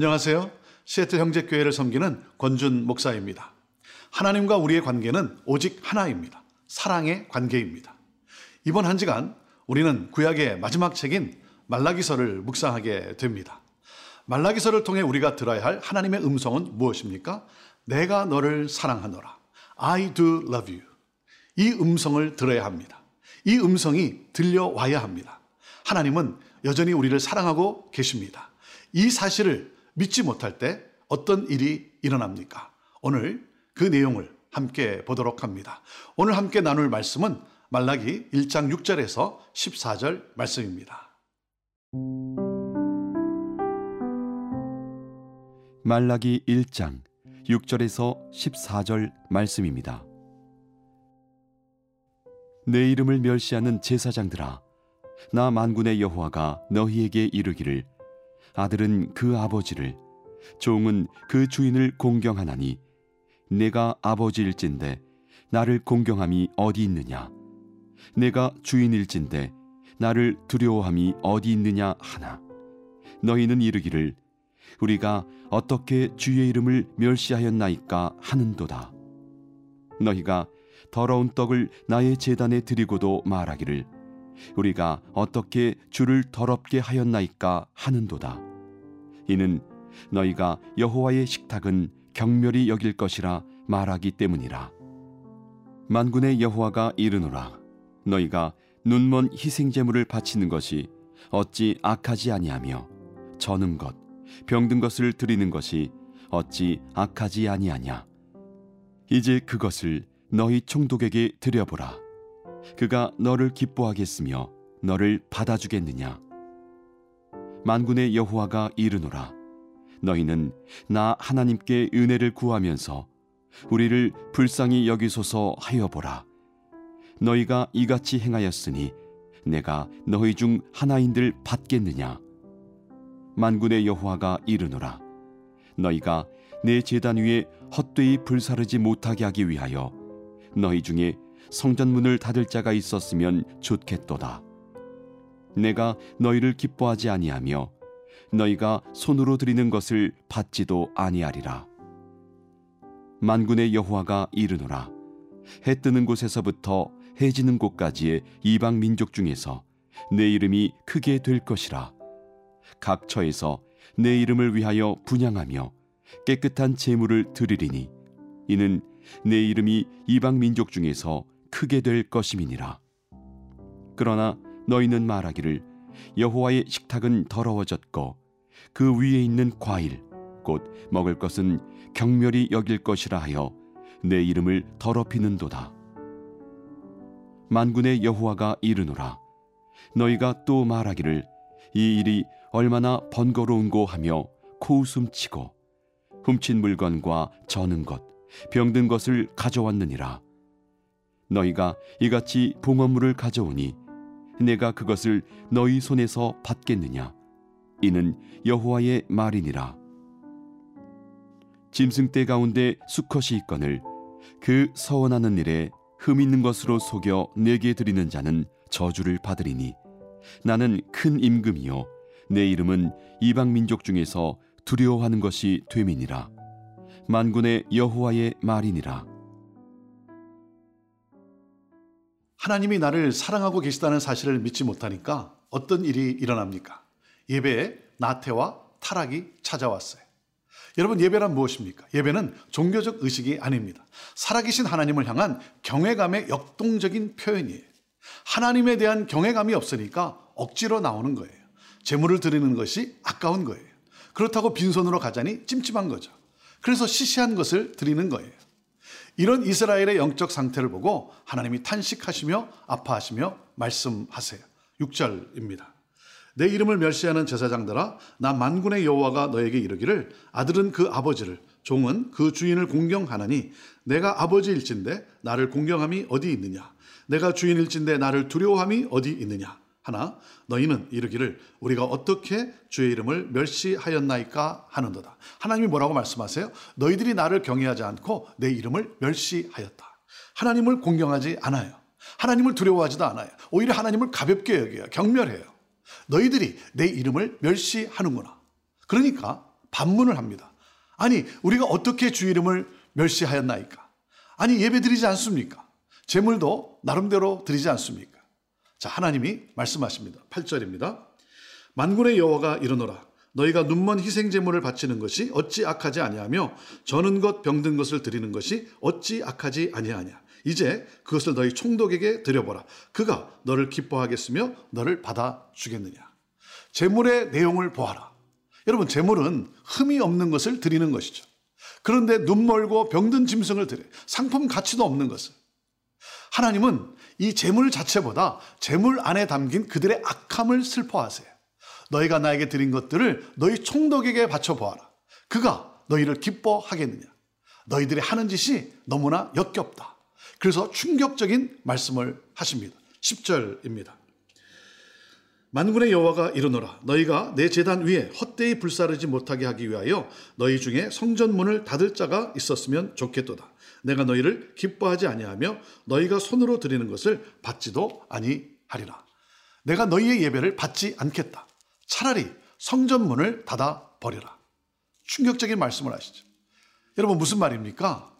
안녕하세요. 시애틀 형제교회를 섬기는 권준 목사입니다. 하나님과 우리의 관계는 오직 하나입니다. 사랑의 관계입니다. 이번 한 시간 우리는 구약의 마지막 책인 말라기서를 묵상하게 됩니다. 말라기서를 통해 우리가 들어야 할 하나님의 음성은 무엇입니까? 내가 너를 사랑하노라. I do love you. 이 음성을 들어야 합니다. 이 음성이 들려와야 합니다. 하나님은 여전히 우리를 사랑하고 계십니다. 이 사실을 믿지 못할 때 어떤 일이 일어납니까? 오늘 그 내용을 함께 보도록 합니다. 오늘 함께 나눌 말씀은 말라기 1장 6절에서 14절 말씀입니다. 말라기 1장 6절에서 14절 말씀입니다. 내 이름을 멸시하는 제사장들아, 나 만군의 여호와가 너희에게 이르기를, 아들은 그 아버지를, 종은 그 주인을 공경하나니 내가 아버지일진데 나를 공경함이 어디 있느냐, 내가 주인일진데 나를 두려워함이 어디 있느냐 하나, 너희는 이르기를 우리가 어떻게 주의 이름을 멸시하였나이까 하는도다. 너희가 더러운 떡을 나의 제단에 드리고도 말하기를 우리가 어떻게 주를 더럽게 하였나이까 하는도다. 이는 너희가 여호와의 식탁은 경멸히 여길 것이라 말하기 때문이라. 만군의 여호와가 이르노라. 너희가 눈먼 희생제물을 바치는 것이 어찌 악하지 아니하며 저는 것, 병든 것을 드리는 것이 어찌 악하지 아니하냐. 이제 그것을 너희 총독에게 드려보라. 그가 너를 기뻐하겠으며 너를 받아주겠느냐. 만군의 여호와가 이르노라. 너희는 나 하나님께 은혜를 구하면서 우리를 불쌍히 여기소서 하여보라. 너희가 이같이 행하였으니 내가 너희 중 하나인들 받겠느냐. 만군의 여호와가 이르노라. 너희가 내 제단 위에 헛되이 불사르지 못하게 하기 위하여 너희 중에 성전문을 닫을 자가 있었으면 좋겠도다. 내가 너희를 기뻐하지 아니하며 너희가 손으로 드리는 것을 받지도 아니하리라. 만군의 여호와가 이르노라. 해 뜨는 곳에서부터 해 지는 곳까지의 이방 민족 중에서 내 이름이 크게 될 것이라. 각 처에서 내 이름을 위하여 분향하며 깨끗한 제물을 드리리니 이는 내 이름이 이방 민족 중에서 크게 될 것임이니라. 그러나 너희는 말하기를 여호와의 식탁은 더러워졌고 그 위에 있는 과일 곧 먹을 것은 경멸이 여길 것이라 하여 내 이름을 더럽히는도다. 만군의 여호와가 이르노라. 너희가 또 말하기를 이 일이 얼마나 번거로운고 하며 코웃음치고 훔친 물건과 저는 것, 병든 것을 가져왔느니라. 너희가 이같이 봉헌물을 가져오니 내가 그것을 너희 손에서 받겠느냐. 이는 여호와의 말이니라. 짐승떼 가운데 수컷이 있거늘 그 서원하는 일에 흠 있는 것으로 속여 내게 드리는 자는 저주를 받으리니 나는 큰 임금이요 내 이름은 이방 민족 중에서 두려워하는 것이 됨이니라. 만군의 여호와의 말이니라. 하나님이 나를 사랑하고 계시다는 사실을 믿지 못하니까 어떤 일이 일어납니까? 예배에 나태와 타락이 찾아왔어요. 여러분, 예배란 무엇입니까? 예배는 종교적 의식이 아닙니다. 살아계신 하나님을 향한 경외감의 역동적인 표현이에요. 하나님에 대한 경외감이 없으니까 억지로 나오는 거예요. 제물을 드리는 것이 아까운 거예요. 그렇다고 빈손으로 가자니 찜찜한 거죠. 그래서 시시한 것을 드리는 거예요. 이런 이스라엘의 영적 상태를 보고 하나님이 탄식하시며 아파하시며 말씀하세요. 6절입니다. 내 이름을 멸시하는 제사장들아, 나 만군의 여호와가 너에게 이르기를, 아들은 그 아버지를, 종은 그 주인을 공경하나니 내가 아버지일진데 나를 공경함이 어디 있느냐, 내가 주인일진데 나를 두려워함이 어디 있느냐 하나, 너희는 이르기를 우리가 어떻게 주의 이름을 멸시하였나이까 하는도다. 하나님이 뭐라고 말씀하세요? 너희들이 나를 경외하지 않고 내 이름을 멸시하였다. 하나님을 공경하지 않아요. 하나님을 두려워하지도 않아요. 오히려 하나님을 가볍게 여겨요. 경멸해요. 너희들이 내 이름을 멸시하는구나. 그러니까 반문을 합니다. 아니, 우리가 어떻게 주 이름을 멸시하였나이까? 아니, 예배 드리지 않습니까? 제물도 나름대로 드리지 않습니까? 자, 하나님이 말씀하십니다. 8절입니다. 만군의 여호와가 이르노라. 너희가 눈먼 희생제물을 바치는 것이 어찌 악하지 아니하며 저는 것 병든 것을 드리는 것이 어찌 악하지 아니하냐. 이제 그것을 너희 총독에게 드려보라. 그가 너를 기뻐하겠으며 너를 받아주겠느냐. 제물의 내용을 보아라. 여러분, 제물은 흠이 없는 것을 드리는 것이죠. 그런데 눈멀고 병든 짐승을 드려 상품 가치도 없는 것을. 하나님은 이 제물 자체보다 제물 안에 담긴 그들의 악함을 슬퍼하세요. 너희가 나에게 드린 것들을 너희 총독에게 바쳐보아라. 그가 너희를 기뻐하겠느냐. 너희들이 하는 짓이 너무나 역겹다. 그래서 충격적인 말씀을 하십니다. 10절입니다. 만군의 여호와가 이르노라. 너희가 내 제단 위에 헛되이 불사르지 못하게 하기 위하여 너희 중에 성전문을 닫을 자가 있었으면 좋겠도다. 내가 너희를 기뻐하지 아니하며 너희가 손으로 드리는 것을 받지도 아니하리라. 내가 너희의 예배를 받지 않겠다. 차라리 성전문을 닫아버려라. 충격적인 말씀을 하시죠. 여러분, 무슨 말입니까?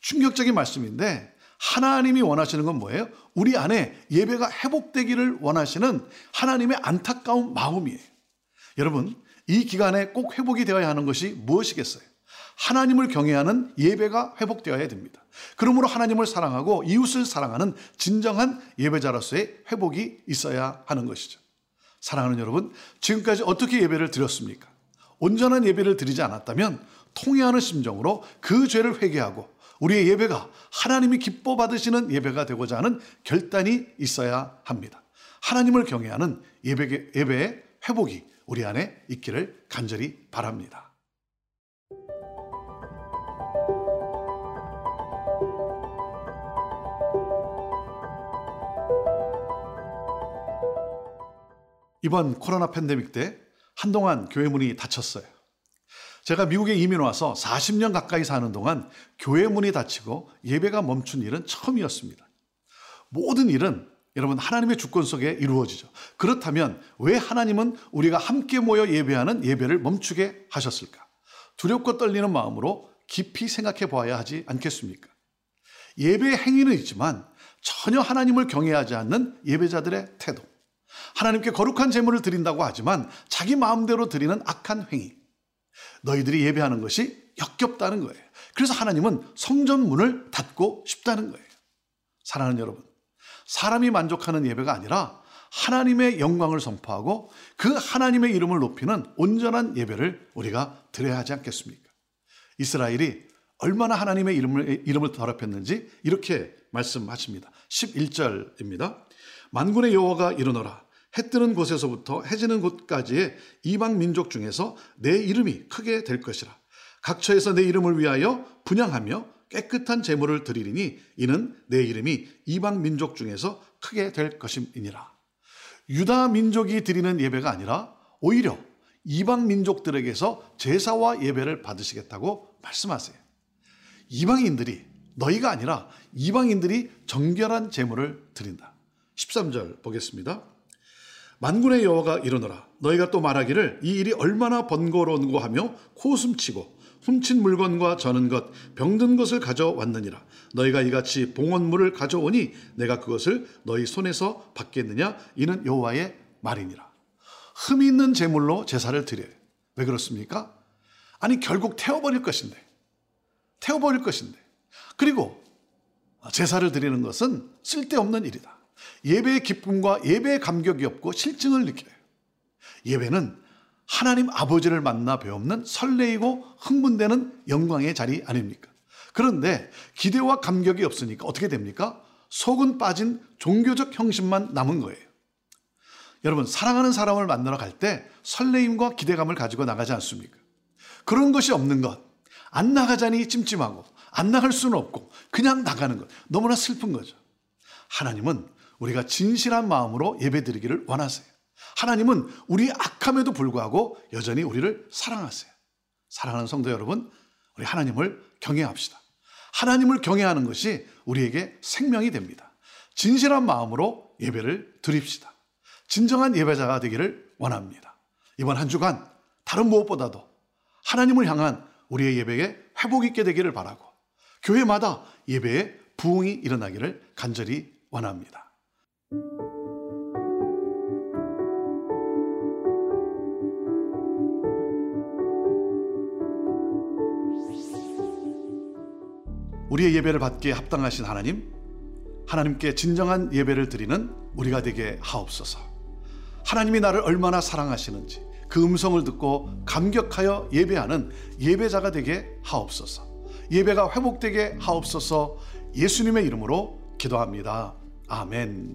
충격적인 말씀인데 하나님이 원하시는 건 뭐예요? 우리 안에 예배가 회복되기를 원하시는 하나님의 안타까운 마음이에요. 여러분, 이 기간에 꼭 회복이 되어야 하는 것이 무엇이겠어요? 하나님을 경외하는 예배가 회복되어야 됩니다. 그러므로 하나님을 사랑하고 이웃을 사랑하는 진정한 예배자로서의 회복이 있어야 하는 것이죠. 사랑하는 여러분, 지금까지 어떻게 예배를 드렸습니까? 온전한 예배를 드리지 않았다면 통회하는 심정으로 그 죄를 회개하고 우리의 예배가 하나님이 기뻐 받으시는 예배가 되고자 하는 결단이 있어야 합니다. 하나님을 경외하는 예배의 회복이 우리 안에 있기를 간절히 바랍니다. 이번 코로나 팬데믹 때 한동안 교회 문이 닫혔어요. 제가 미국에 이민 와서 40년 가까이 사는 동안 교회 문이 닫히고 예배가 멈춘 일은 처음이었습니다. 모든 일은 여러분 하나님의 주권 속에 이루어지죠. 그렇다면 왜 하나님은 우리가 함께 모여 예배하는 예배를 멈추게 하셨을까? 두렵고 떨리는 마음으로 깊이 생각해 보아야 하지 않겠습니까? 예배의 행위는 있지만 전혀 하나님을 경외하지 않는 예배자들의 태도, 하나님께 거룩한 제물을 드린다고 하지만 자기 마음대로 드리는 악한 행위, 너희들이 예배하는 것이 역겹다는 거예요. 그래서 하나님은 성전문을 닫고 싶다는 거예요. 사랑하는 여러분, 사람이 만족하는 예배가 아니라 하나님의 영광을 선포하고 그 하나님의 이름을 높이는 온전한 예배를 우리가 드려야 하지 않겠습니까? 이스라엘이 얼마나 하나님의 이름을 더럽혔는지 이렇게 말씀하십니다. 11절입니다. 만군의 여호와가 이르노라. 해 뜨는 곳에서부터 해 지는 곳까지의 이방 민족 중에서 내 이름이 크게 될 것이라. 각처에서 내 이름을 위하여 분향하며 깨끗한 제물을 드리리니 이는 내 이름이 이방 민족 중에서 크게 될 것임이니라. 유다 민족이 드리는 예배가 아니라 오히려 이방 민족들에게서 제사와 예배를 받으시겠다고 말씀하세요. 이방인들이, 너희가 아니라 이방인들이 정결한 제물을 드린다. 13절 보겠습니다. 만군의 여호와가 이르노라. 너희가 또 말하기를 이 일이 얼마나 번거로운고 하며 코숨치고 훔친 물건과 저는 것 병든 것을 가져왔느니라. 너희가 이같이 봉헌물을 가져오니 내가 그것을 너희 손에서 받겠느냐. 이는 여호와의 말이니라. 흠이 있는 제물로 제사를 드려요. 왜 그렇습니까? 아니, 결국 태워버릴 것인데 그리고 제사를 드리는 것은 쓸데없는 일이다. 예배의 기쁨과 예배의 감격이 없고 실증을 느껴요. 예배는 하나님 아버지를 만나 배우는 설레이고 흥분되는 영광의 자리 아닙니까? 그런데 기대와 감격이 없으니까 어떻게 됩니까? 속은 빠진 종교적 형식만 남은 거예요. 여러분, 사랑하는 사람을 만나러 갈 때 설레임과 기대감을 가지고 나가지 않습니까? 그런 것이 없는 것, 안 나가자니 찜찜하고 안 나갈 수는 없고 그냥 나가는 것, 너무나 슬픈 거죠. 하나님은 우리가 진실한 마음으로 예배드리기를 원하세요. 하나님은 우리 악함에도 불구하고 여전히 우리를 사랑하세요. 사랑하는 성도 여러분, 우리 하나님을 경외합시다. 하나님을 경외하는 것이 우리에게 생명이 됩니다. 진실한 마음으로 예배를 드립시다. 진정한 예배자가 되기를 원합니다. 이번 한 주간 다른 무엇보다도 하나님을 향한 우리의 예배에 회복이 있게 되기를 바라고 교회마다 예배에 부흥이 일어나기를 간절히 원합니다. 우리의 예배를 받기에 합당하신 하나님, 하나님께 진정한 예배를 드리는 우리가 되게 하옵소서. 하나님이 나를 얼마나 사랑하시는지 그 음성을 듣고 감격하여 예배하는 예배자가 되게 하옵소서. 예배가 회복되게 하옵소서. 예수님의 이름으로 기도합니다. 아멘.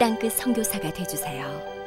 땅끝 선교사가 되어주세요.